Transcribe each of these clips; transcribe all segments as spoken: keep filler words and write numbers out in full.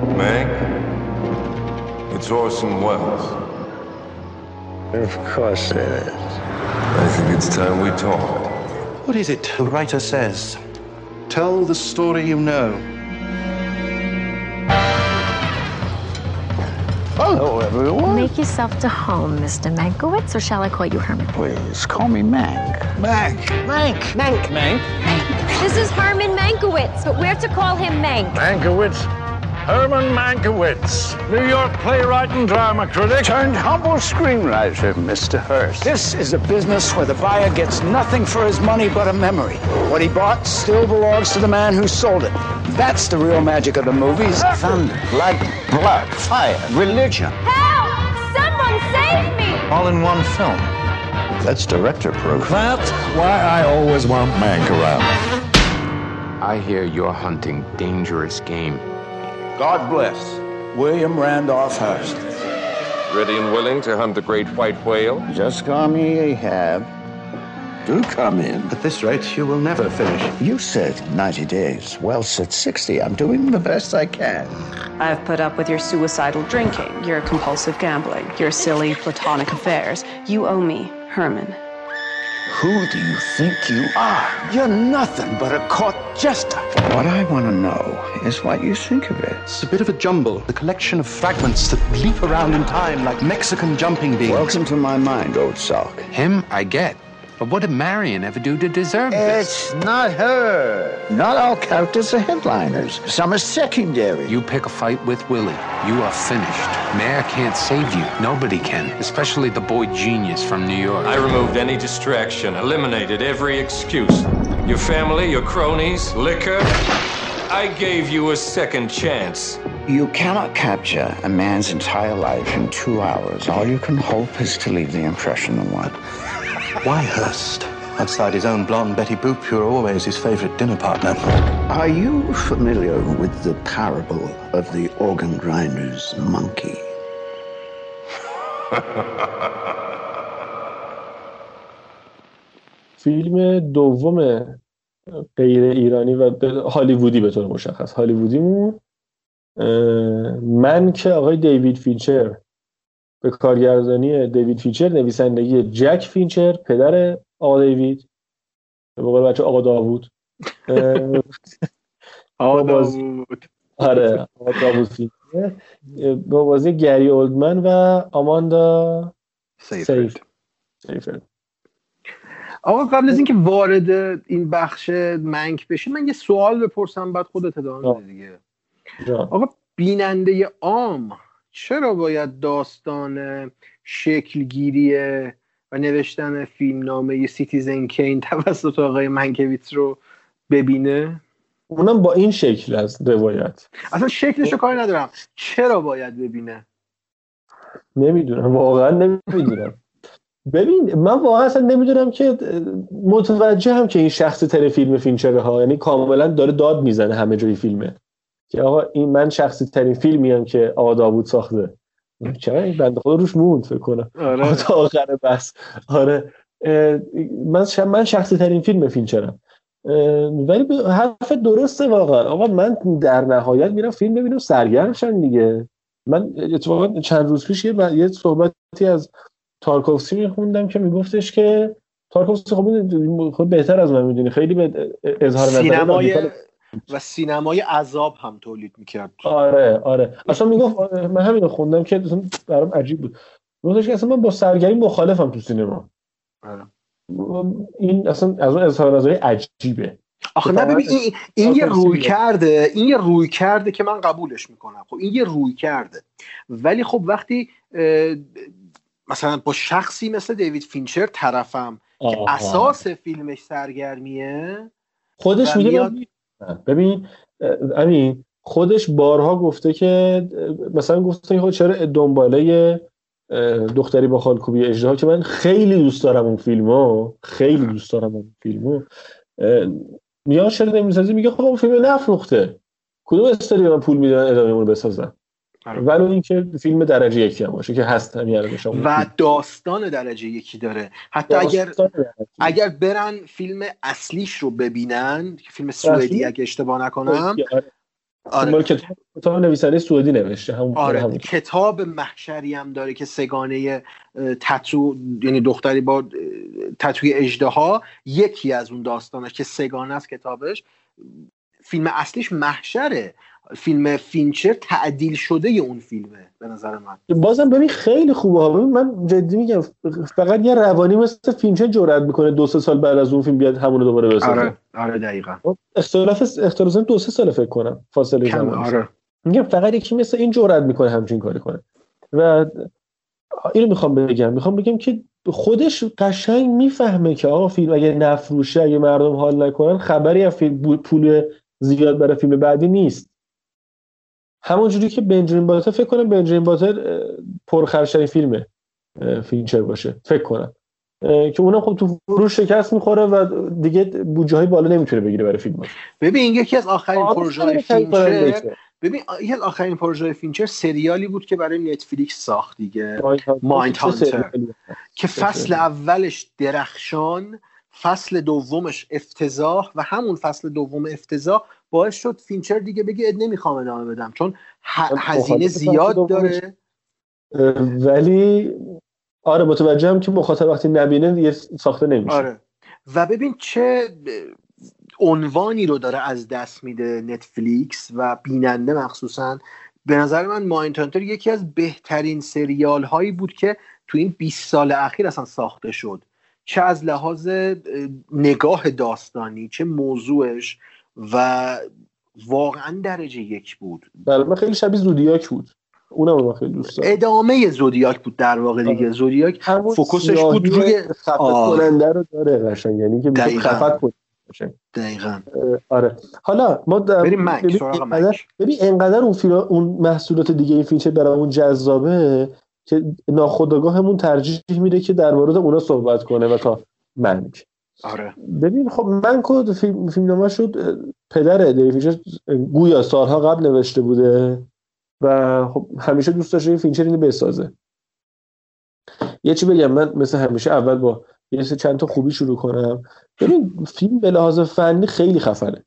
Mank? It's Orson Welles. Of course it is. I think it's time we talk. What is it the writer says? Tell the story you know. Hello, everyone. Make yourself to home, Mister Mankiewicz, or shall I call you Herman? Please, call me Mank. Mank. Mank. Mank. Mank. This is Herman Mankiewicz, but we're to call him Mank. Mankiewicz. Herman Mankiewicz, New York playwright and drama critic. Turned humble screenwriter, Mister Hearst. This is a business where the buyer gets nothing for his money but a memory. What he bought still belongs to the man who sold it. That's the real magic of the movies. Thunder, lightning, blood, fire, religion. Help! Someone save me! All in one film. That's director-proof. That's why I always want Mank around. I hear you're hunting dangerous game. God bless William Randolph Hearst. Ready and willing to hunt the great white whale? Just call me Ahab. Do come in. At this rate, you will never finish. You said ninety days. Well, said sixty. I'm doing the best I can. I've put up with your suicidal drinking, your compulsive gambling, your silly platonic affairs. You owe me, Herman. Who do you think you are? You're nothing but a court jester. What I want to know is what you think of it. It's a bit of a jumble, a collection of fragments that leap around in time like Mexican jumping beans. Welcome to my mind, old sock. Him, I get. But what did Marion ever do to deserve this? It's not her. Not all characters are headliners. Some are secondary. You pick a fight with Willie, you are finished. Mayor can't save you. Nobody can, especially the boy genius from New York. I removed any distraction, eliminated every excuse. Your family, your cronies, liquor. I gave you a second chance. You cannot capture a man's entire life in two hours. All you can hope is to leave the impression of one. Why Hearst? Outside his own blonde Betty Boop, you're always his favorite dinner partner. Are you familiar with the parable of the organ grinder's monkey? فیلم دوم غیر ایرانی و هالیوودی به طور مشخص هالیوودیمون من که آقای دیوید فینچر به کارگردانی دیوید فینچر، نویسندگی جک فینچر، پدر آقا دیوید، به قول بچه آقا داوود آقا داوود آره آقا داوود فینچر با بازی گری اولدمن و آماندا سیفرید. آقا قبل از اینکه وارد این بخش منک بشیم من یه سوال بپرسم بعد خودت ادامه بده دیگه. آقا بیننده عام چرا باید داستان شکلگیری و نوشتن فیلمنامه سیتیزن کین توسط آقای منکویتس رو ببینه؟ اونم با این شکل از روایت. اصلا شکلشو کاری ندارم، چرا باید ببینه؟ نمیدونم، واقعا نمیدونم. ببین من واقعا اصلا نمیدونم که متوجه هم که این شخص تر فیلم فینچره ها، یعنی کاملا داره داد میزنه همه جای فیلمه که آقا این من شخصی ترین فیلمی هم که آقا داوود ساخته. چرا این بنده خدا روش موند فکر کنم آره. تا آخر بس آره من ش... من شخصی ترین فیلم فینچرم. ولی ب... حرف درسته واقعا. آقا من در نهایت میرم فیلم ببینم سرگرم شم دیگه. من اتفاقا چند روز پیش یه, ب... یه صحبتی از تارکوفسکی میخوندم که میگفتش که تارکوفسکی خب خب بهتر از من میدونی خیلی به اظهار نظر سینمای و سینمای عذاب هم تولید میکرد. آره آره اصلا میگفت آره من همین رو خوندم که برام عجیب بود. گفتش که اصلا من با سرگرمی مخالفم تو سینما. آره این اصلا از اون اظهار نظری عجیبه. آخه نه ببین این, این یه روی کرده این یه روی کرده که من قبولش میکنم. خب این یه روی کرده ولی خب وقتی مثلا با شخصی مثل دیوید فینچر طرفم آه. که اساس فیلمش سرگرمیه خودش میگه. ببین امین خودش بارها گفته که مثلا گفته خود چرا دنباله دختری با خالکوبی اژدها که من خیلی دوست دارم اون فیلمو خیلی دوست دارم اون فیلمو میاد چرا نمیسازی میگه خب فیلم نفروخته کدوم استوری من پول میدن ادامه اون رو بسازن ولی اینکه فیلم درجه یکی هم باشه که هست همین و داستان درجه یکی داره حتی اگر اگر برن فیلم اصلیش رو ببینن که فیلم سوئدی اگه اشتباه نکنم آره. کتاب کتاب نویسنده سعودی نوشته همون. آره همون. کتاب محشری هم داره که سگانه تتو، یعنی دختری با تتوی اژدها، یکی از اون داستاناش که سگانه است کتابش. فیلم اصلیش محشره، فیلم فینچر تعدیل شده اون فیلمه به نظر من. بازم ببین خیلی خوبه ها، من جدی میگم فقط یه روانی مثل فینچر جرئت میکنه دو سه سال بعد از اون فیلم بیاد همون رو دوباره بسازه. آره آره دقیقاً. اختلاف اختلاف دو سه سال فکر کنم فاصله زمانی. آره. میگم فقط یکی مثل این جرئت میکنه همچین کاری کنه. و اینو میخوام بگم، میخوام بگم که خودش قشنگ میفهمه که آقا فیلم اگه نفروشه، اگه مردم حال نکنن، خبری از پول زیاد برای فیلم بعدی نیست. همونجوری که بنجامین باتر، فکر کنم بنجامین باتر پرخرشترین فیلم فینچر باشه فکر کنم، که اونم خب تو فروش شکست میخوره و دیگه بودجه های بالا نمیتونه بگیره برای فیلم. ببین یکی از آخرین پروژه‌های فینچر، ببین یکی از آخرین پروژه‌های فینچر سریالی بود که برای نتفلیکس ساخت دیگه، مایند هانتر، که فصل اولش درخشان، فصل دومش افتضاح، و همون فصل دوم افتضاح باعث شد فینچر دیگه بگه اد نمیخوام ادامه بدم چون هزینه زیاد داره. ولی آره متوجهم که مخاطب وقتی نبینه دیگه ساخته نمیشه. آره. و ببین چه عنوانی رو داره از دست میده نتفلیکس و بیننده مخصوصا. به نظر من مایندهانتر یکی از بهترین سریال هایی بود که تو این بیست سال اخیر اصلا ساخته شد، چه از لحاظ نگاه داستانی چه موضوعش، و واقعا درجه یک بود. بله من خیلی شبیه زودیاک بود، اونم من خیلی دوست داشتم. ادامه زودیاک بود در واقع دیگه. آه. زودیاک فوکسش بود روی خفت کننده رو داره قشنگ، یعنی که خفت کننده باشه. دقیقاً. آره حالا ما در... بریم مک، سراغ مک. ببین انقدر اون فیلم، اون محصولات دیگه این فیلم برامون جذابه که ناخودآگاهمون ترجیح میده که در مورد اونا صحبت کنه و تا منک. آره. ببین خب منک فیلم فیلمنامه شد پدر دیوید فینچر گویا سالها قبل نوشته بوده و خب همیشه دوست داشته فینچر اینو بسازه. یه چی بگم، من مثل همیشه اول با یه سری چند تا خوبی شروع کنم. ببین فیلم به لحاظ فنی خیلی خفنه.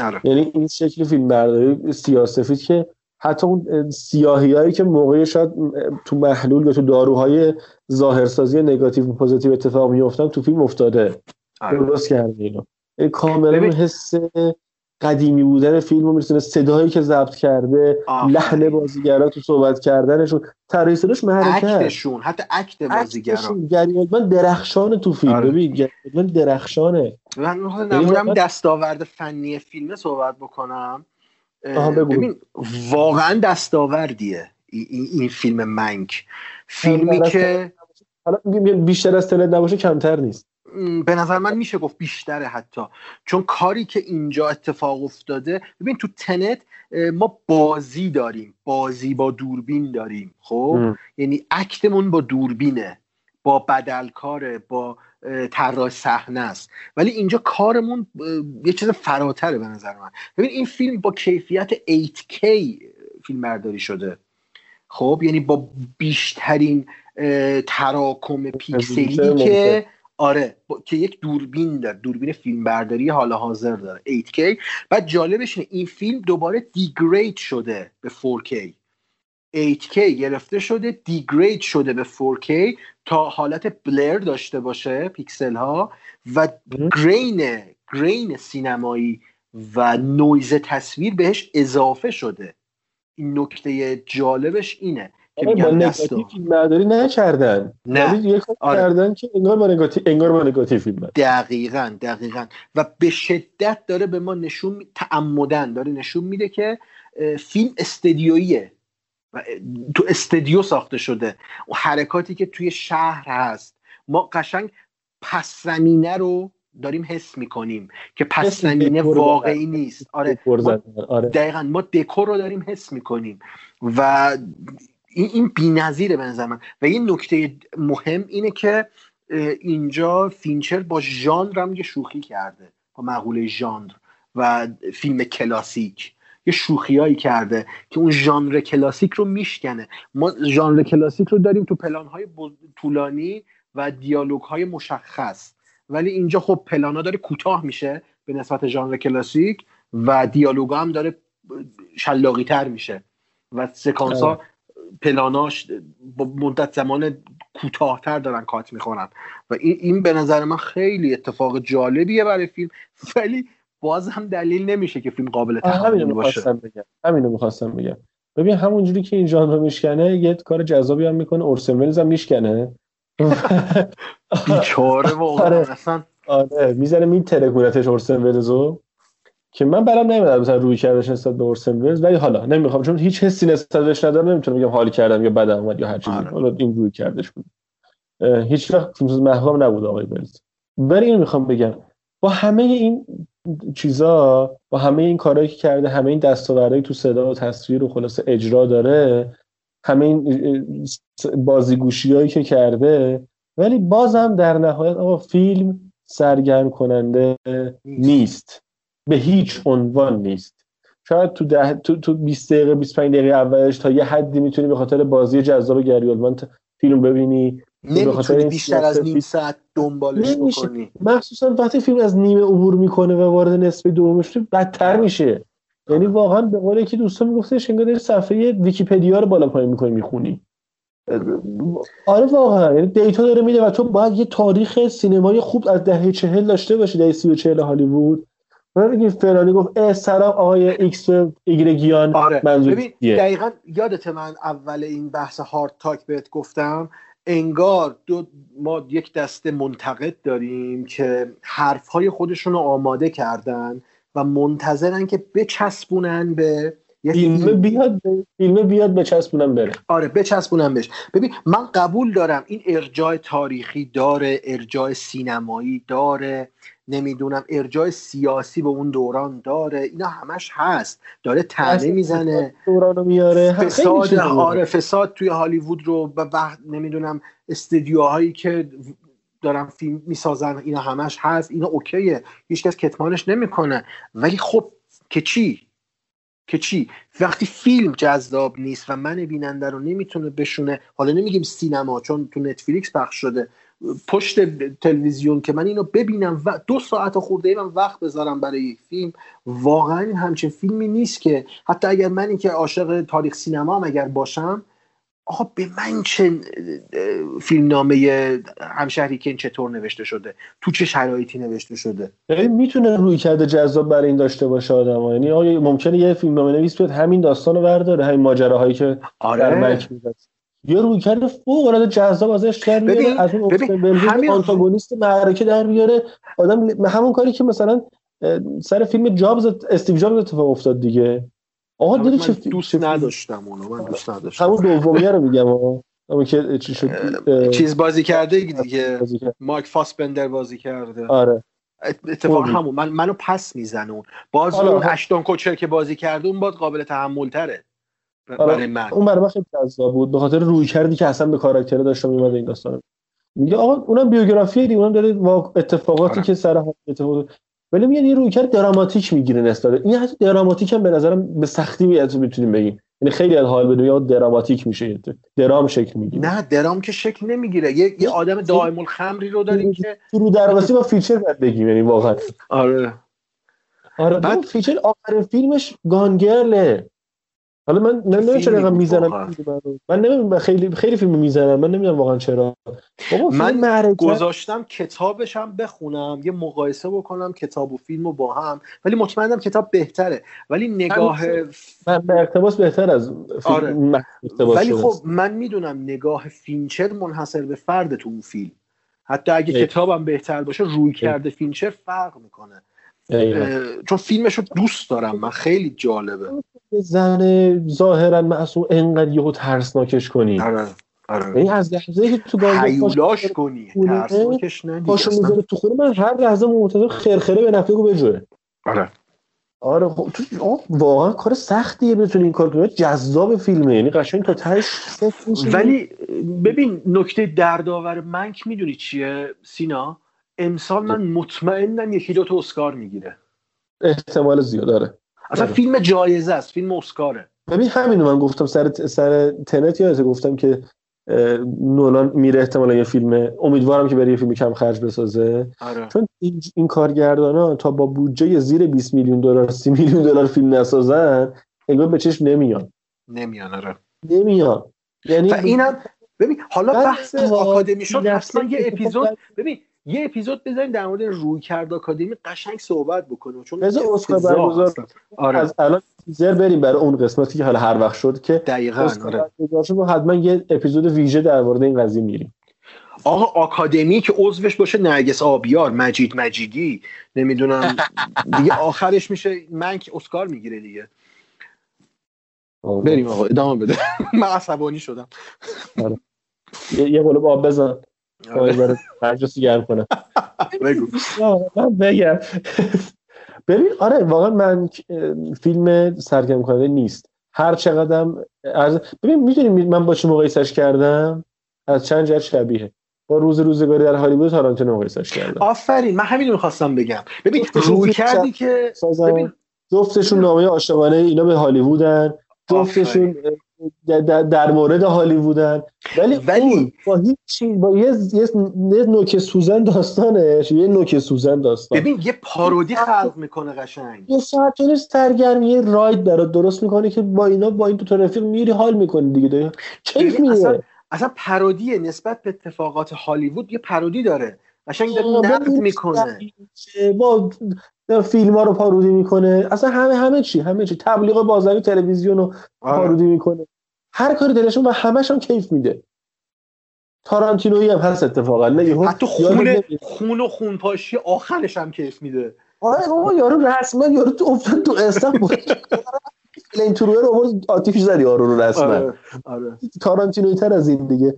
آره. یعنی این شکل فیلم برداری سیاه‌سفید که حتی اون سیاهیایی که موقعی شاید تو محلول یا تو داروهای ظاهرسازی نگاتیو و پوزیتیو اتفاق میافتن تو فیلم افتاده. آره. درست کرده اینو. این کاملا حس قدیمی بودن فیلمو میرسونه، صدایی که ضبط کرده، لحن بازیگرا تو صحبت کردنشون، تریسلش محرکت، اکتشون، حتی اکت بازیگرا. گری اولمن درخشان تو فیلم. آره. ببین گری اولمن درخشانه. من نمونم دستاورد فنی فیلمه صحبت بکنم. ببین واقعا دستاوردیه این, این فیلم منک، فیلمی که بیشتر از تلت نباشه کمتر نیست به نظر من، میشه گفت بیشتره حتی، چون کاری که اینجا اتفاق افتاده. ببین تو تنت ما بازی داریم، بازی با دوربین داریم خب م. یعنی اکتمون با دوربینه، با بدلکاره، با طراح صحنه است، ولی اینجا کارمون یه چیز فراتره به نظر من. ببین این فیلم با کیفیت هشت کی فیلم برداری شده، خب یعنی با بیشترین تراکم پیکسلی که آره با... که یک دوربین داره، دوربین فیلم برداری حال حاضر داره هشت کی. بعد جالبش اینه این فیلم دوباره دیگرید شده به فور کی، هشت کی گرفته شده دیگرید شده به فور کی تا حالت بلر داشته باشه پیکسل ها، و گرین گرین سینمایی و نویز تصویر بهش اضافه شده. این نکته جالبش اینه که میگن نگاتیو فیلم برداری نکردن، یعنی یک کاری آره. کردن که انگار ما نگاتیو انگار ما نگاتیو فیلم برداری. دقیقاً دقیقاً. و به شدت داره به ما نشون تعمدن داره نشون میده که فیلم استدیوییه و تو استودیو ساخته شده، و حرکاتی که توی شهر هست ما قشنگ پس زمینه رو داریم حس میکنیم که پس زمینه واقعی نیست. آره دقیقاً ما دکور رو داریم حس میکنیم و این این بی‌نظیره به نظر من. و یه نکته مهم اینه که اینجا فینچر با ژانر هم یه شوخی کرده، با مقوله ژانر و فیلم کلاسیک یه شوخیایی کرده که اون ژانر کلاسیک رو میشکنه. ما ژانر کلاسیک رو داریم تو پلان‌های طولانی و دیالوگ‌های مشخص، ولی اینجا خب پلان‌ها داره کوتاه میشه به نسبت ژانر کلاسیک و دیالوگ‌ها هم داره شلاقی تر میشه و سکانس ها پلاناش با مدت زمان کوتاه‌تر دارن کات میخورن و این, این به نظر من خیلی اتفاق جالبیه برای فیلم، ولی بازم دلیل نمیشه که فیلم قابل تحمل باشه. همین رو میخواستم بگم. ببین همونجوری که این ژانر میشکنه یه کار جذابی هم میکنه، اورسون ولز هم میشکنه بیچاره واقعا. اصلا آره میذاره میترکونتش اورسون ولزو که من برام نمیاد مثلا روی کردش نسبت به اورسون ولز، ولی حالا نمیخوام چون هیچ حسی نسبتش ندارم نمیتونم بگم حال کردم یا بدم اومد یا هر چیزی. حالا این روی کردش بود هیچ وقت محرم نبود آقای ولز. ولی اینو میخوام بگم با همه این چیزا، با همه این کارهایی که کرده، همه این دستاوردهای تو صدا و تصویر و خلاصه اجرا داره، همه این بازیگوشیایی که کرده، ولی بازم در نهایت آقا فیلم سرگرم کننده نیست، به هیچ عنوان نیست. شاید تو ده تو تو بیست دقیقه بیست و پنج دقیقه اولش تا یه حدی میتونی به خاطر بازی جذاب گری اولمن فیلم ببینی، نمیتونی بیشتر از نیم ساعت دنبالش بکنی، مخصوصا وقتی فیلم از نیمه عبور میکنه و وارد نصف دوم میشه بدتر میشه. یعنی واقعا به قول یکی دوستم میگفتش انگار داری صفحه ویکی‌پدیا رو بالا پایین میکنی میخونی. آره واقعا یعنی دیتا داره میده و تو باید یه تاریخ سینمایی خوب از دهه چهل داشته باشی، دهه سی و چهل هالیوود. من فرانی گفت اه سلام آقای ایکس و ایگرگیان. آره. منظور ببین دقیقاً یادت من اول این بحث هارد تاک بهت گفتم انگار دو ما یک دسته منتقد داریم که حرفهای خودشون رو آماده کردن و منتظرن که بچسبونن به فیلم بیاد فیلم بیاد بچسبونن بره. آره بچسبونن بهش. ببین من قبول دارم این ارجاع تاریخی داره، ارجاع سینمایی داره، نمیدونم ارجاع سیاسی به اون دوران داره، اینا همش هست، داره طعنه میزنه دورانو میاره، فساد. آره فساد توی هالیوود رو به وقت نمیدونم استودیوهایی که دارن فیلم میسازن اینا همش هست، اینا اوکیه، هیچکس کتمانش نمیکنه. ولی خب که چی که چی وقتی فیلم جذاب نیست و من بیننده رو نمیتونه بشونه. حالا نمیگیم سینما چون تو نتفلیکس پخش شده پشت تلویزیون که من اینو ببینم و دو ساعت خورده ای من وقت بذارم برای یک فیلم، واقعا این همچین فیلمی نیست که حتی اگر من این که عاشق تاریخ سینما هم اگر باشم، آقا به من چه فیلمنامه همشهری کن چطور نوشته شده، تو چه شرایطی نوشته شده. میتونه رویکرد جذاب برای این داشته باشه آدم‌ها. یعنی آقا ممکنه یه فیلمنامه نویس بیاد همین داستانو برداره، همین ماجراهایی که آره. در مک میاد یه رویکرد فوق العاده جذاب ازش در میاره، از اون ببین آنتاگونیست معرکه در میاره آدم، همون کاری که مثلا سر فیلم جابز استیو جابز اتفاق افتاد دیگه. آها دیدی چه دوست نداشتم اونو من دوست نداشتم همون دومیه رو میگم آها همون که چی شد چیز بازی کرده دیگه، مایک فاسبندر بازی کرده. آره اتفاق همون من منو پس میزنه. باز اون اشتون کوچر که بازی کرده اون باز قابل تحمل تره برای من. اون برام خیلی جذاب بود به خاطر رویکردی که اصلا به کاراکتر داشتم میومد. این داستان میگه آقا اونم بیوگرافیه دیگه، اونم داره اتفاقاتی که سر هم اتفاق، ولی میگن یه رویکرد دراماتیک میگیره نسبت. این حتی دراماتیک هم به نظرم به سختی میتونیم بگیم، یعنی خیلی از حال بدون یا دراماتیک میشه، درام شکل میگیره. نه درام که شکل نمیگیره. یه, یه آدم دائم الخمری رو داریم که رو درواسی با فیچر بعد بگیم، یعنی واقعا آره آره بعد فیچر آخر فیلمش گانگرله. حالا من نمیدونم چرا اینقدر میزنم، من نمیدونم خیلی خیلی فیلم میزنم، من نمیدونم واقعا چرا. من گذاشتم کتابش هم بخونم، یه مقایسه بکنم کتاب و فیلمو با هم، ولی مطمئنم کتاب بهتره، ولی نگاه من به اقتباس بهتر از فیلم. آره. من ولی خب من میدونم نگاه فینچر منحصر به فرد تو اون فیلم، حتی اگه ایت. کتابم بهتر باشه رویکرد فینچر فرق میکنه. چون فیلمشو دوست دارم من، خیلی جالبه. زن ظاهرا معصوم انقدر یهو ترسناکش کنی. آره آره. یعنی از لحظه‌ای که تو گاردش کنی ترسناکش نمیشه. پاشو میذاره تو خونه من هر لحظه منتظر خرخره به نفعو بجوه. آره. آره خب تو واقعا کار سختیه بتونی این کار کنی. جذاب فیلمه یعنی قشنگ تا تهش. ولی ببین نکته دردآور منک میدونی چیه سینا؟ امسال من مطمئنم یکی دو تا اسکار میگیره. احتمال زیاد داره. اصلا داره. فیلم جایزه است، فیلم اسکاره. ببین همینو من گفتم سر سر تنت، یادت گفتم که نولان میره احتمالا یه فیلم، امیدوارم که بره یه فیلم کم خرج بسازه. آره. چون این, این کارگردانا تا با بودجه زیر بیست میلیون دلار سی میلیون دلار فیلم نسازن انگار به چشم نمیان نمیان آره نمیان. یعنی و اینم ببین حالا بحث آکادمی شد، اصلا یه اپیزود ببین یه اپیزود بذاریم در مورد رویکرد آکادمی قشنگ صحبت بکنیم، چون بذار اسکار برگزار آره. از الان تیزر بریم برای اون قسمتی که حالا هر وقت شد که دقیقاً آره ما حتما یه اپیزود ویژه در مورد این قضیه میریم. آقا آکادمی که عضوش باشه نرگس آبیار، مجید مجیدی، نمیدونم دیگه آخرش میشه من که اسکار میگیره دیگه. بریم آقا ادامه بده. من عصبانی شدم. آره. یه قلوب آب بزن. آره. هرجاست گرم کنه. بگو. من بگم. ببین آره واقعا من فیلم سرگرم کننده نیست. هر چقدرم عرض... ببین میدونی من با چه مقایسش کردم؟ از چند جهت شبیه با روز روزگاری در هالیوود تارانتینو مقایسش کردم. آفرین، من همین رو می‌خواستم بگم. ببین روی کردی که ببین جفتشون نامه عاشقانه اینا به هالیوودن، جفتشون در مورد هالیوودن، ولی ولی با هیچ چیز با یه یه نوک سوزن داستانش یه نوک سوزن داستان ببین یه پارودی خلق میکنه قشنگ، یه ساعتونش سرگرمی یه راید برات درست میکنه که با اینا با این تو ترافیک میری حال میکنی دیگه. چه اصلا اصلا پارودی نسبت به اتفاقات هالیوود یه پارودی داره قشنگ، داره نقد میکنه با فیلم ها رو پارودی میکنه، اصلا همه همه چی همه چی تبلیغ بازاری تلویزیون رو پارودی میکنه، هر کاری دلشون و همشون کیف میده. تارانتینویی هم هست اتفاقا، نه حتی خون خون و خونپاشی آخرش هم کیف میده. آره بابا یارو رسما یارو تو افتاد تو استاپ این تروه رو آتیش زد یارو رو رسما. آره تارانتینویی تر از این دیگه.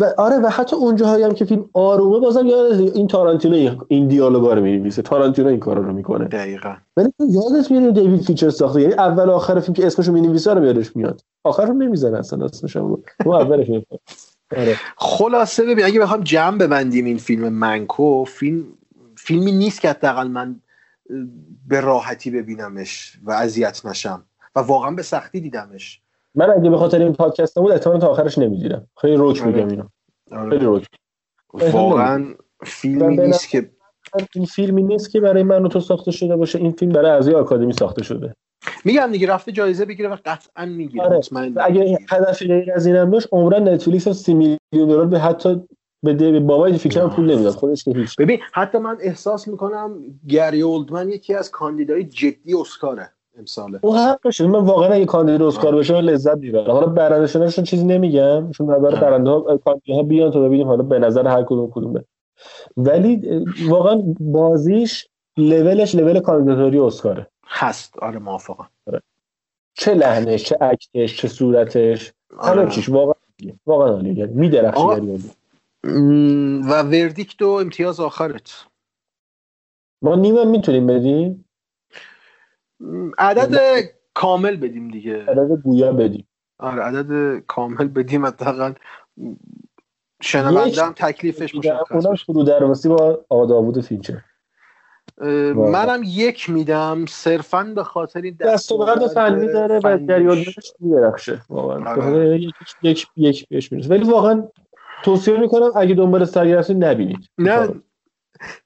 و آره و حتی اونجاهایی هم که فیلم آرومه بازم یاد این تارانتینو این دیالوگا رو می‌نویسه، تارانتینو این کارا رو میکنه دقیقاً. ولی یادت میاد دیوید فینچر ساخته، یعنی اول آخر فیلم که اسمش رو می‌نویسه رو یادش میاد، آخرش رو نمی‌زنه اصلا اسمش رو، اون اولش میاد. آره خلاصه ببین اگه بخوام جمع ببندیم این فیلم منکو، فیلم فیلمی نیست که حداقل من به راحتی ببینمش و اذیت نشم و واقعاً به سختی دیدمش. من اگه به خاطر این پادکست بود احتمالاً تا آخرش نمی‌دیدم. خیلی روک میگم اینو. خیلی روک. واقعاً فیلمی نیست که این فیلمی نیست که برای من و تو ساخته شده باشه. این فیلم برای اعضای آکادمی ساخته شده. میگم دیگه رفته جایزه بگیره و قطعاً میگیره. آره. اگه هدف غیر از اینم باشه عمرن نتفلیکس سی میلیون دلار به حتی به بابای فیکرم پول نمیداد. خودش که هیچ. ببین حتی من احساس میکنم گری اولدمن یکی از کاندیدای جدی اسکاره. امساله. او حقش من واقعا اگه کاندیدای اسکار بشه لذت میبرم. حالا برنده‌شونشون چیزی نمیگم، چون نظر برنده ها کاندیداها بیان تا ببینیم حالا به نظر هر کدوم کدومه. ولی واقعا بازیش لولش لول کاندیداتوری اسکاره. هست آره موافقم. آره. چه لحنش، چه اکتش، چه صورتش، آره. همه چیش واقعا واقعا عالیه. میدرخشه عالیه. و وردیکت و امتیاز آخرت. ما نیمه میتونیم بدیم. عدد کامل بدیم دیگه، عدد گویا بدیم. آره عدد کامل بدیم حداقل شنونده‌ام تکلیفش مشخص. اونم شروع درواسی با آقا داوود فینچر. منم یک میدم صرفاً به خاطر این دستاورد فنی داره و دریادش می‌درخشه واقعا. یک یک یک بهش میرسه، ولی واقعا توصیه می‌کنم اگه دنبال سرگرمی نبینید. نه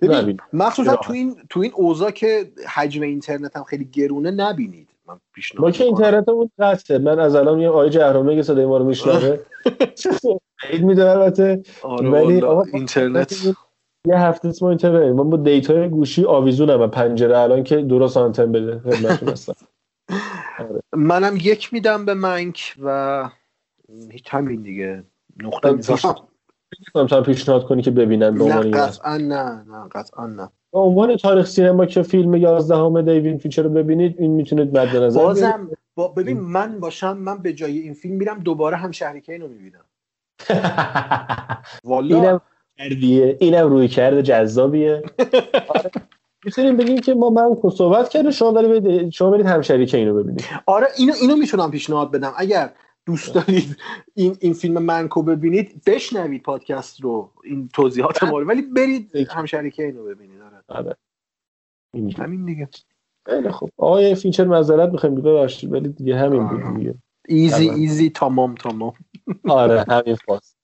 ببین مخصوصا تو این تو این اوضاع که حجم اینترنت هم خیلی گرونه نبینید. من پیشنهاد ما که اینترنتمون قطعه، من از الان یه آیه جهرمه که صدای ما رو میشنوه عید میدونه البته، ولی اینترنت یه هفته ما اینترنت من با دیتای گوشی آویزونم از پنجره الان که درست آنتن بده خدمتتون هستم. منم یک میدم به منک و هیچ همین دیگه نقطه میذارم. می‌خوام تا پیشنهاد کنی که ببینن به عنوان نه قطعاً نه نه قطعاً نه به عنوان تاریخ سینما که فیلم یازدهم دیوید فینچر رو ببینید، این میتونید بعد از نظر بازم با ببین من باشم من به جای این فیلم میرم دوباره همشهری کین رو میبینم. والله اینم کردیه، اینم روی کرده جذابیه. آره. میتونیم بگیم که ما من کو صحبت کردم شما برید شما برید همشهری کین رو ببینید. آره اینو اینو میتونم پیشنهاد بدم اگر دوست دارید این این فیلم منکو ببینید، بشنوید پادکست رو این توضیحات ما رو، ولی برید همشریکه اینو ببینید. آره همین دیگه. خیلی خوب آقای فینچر معذرت می‌خوایم دیگه ببخشید، ولی دیگه همین بود دیگه. ایزی ایزی تمام تمام. آره همین فاست.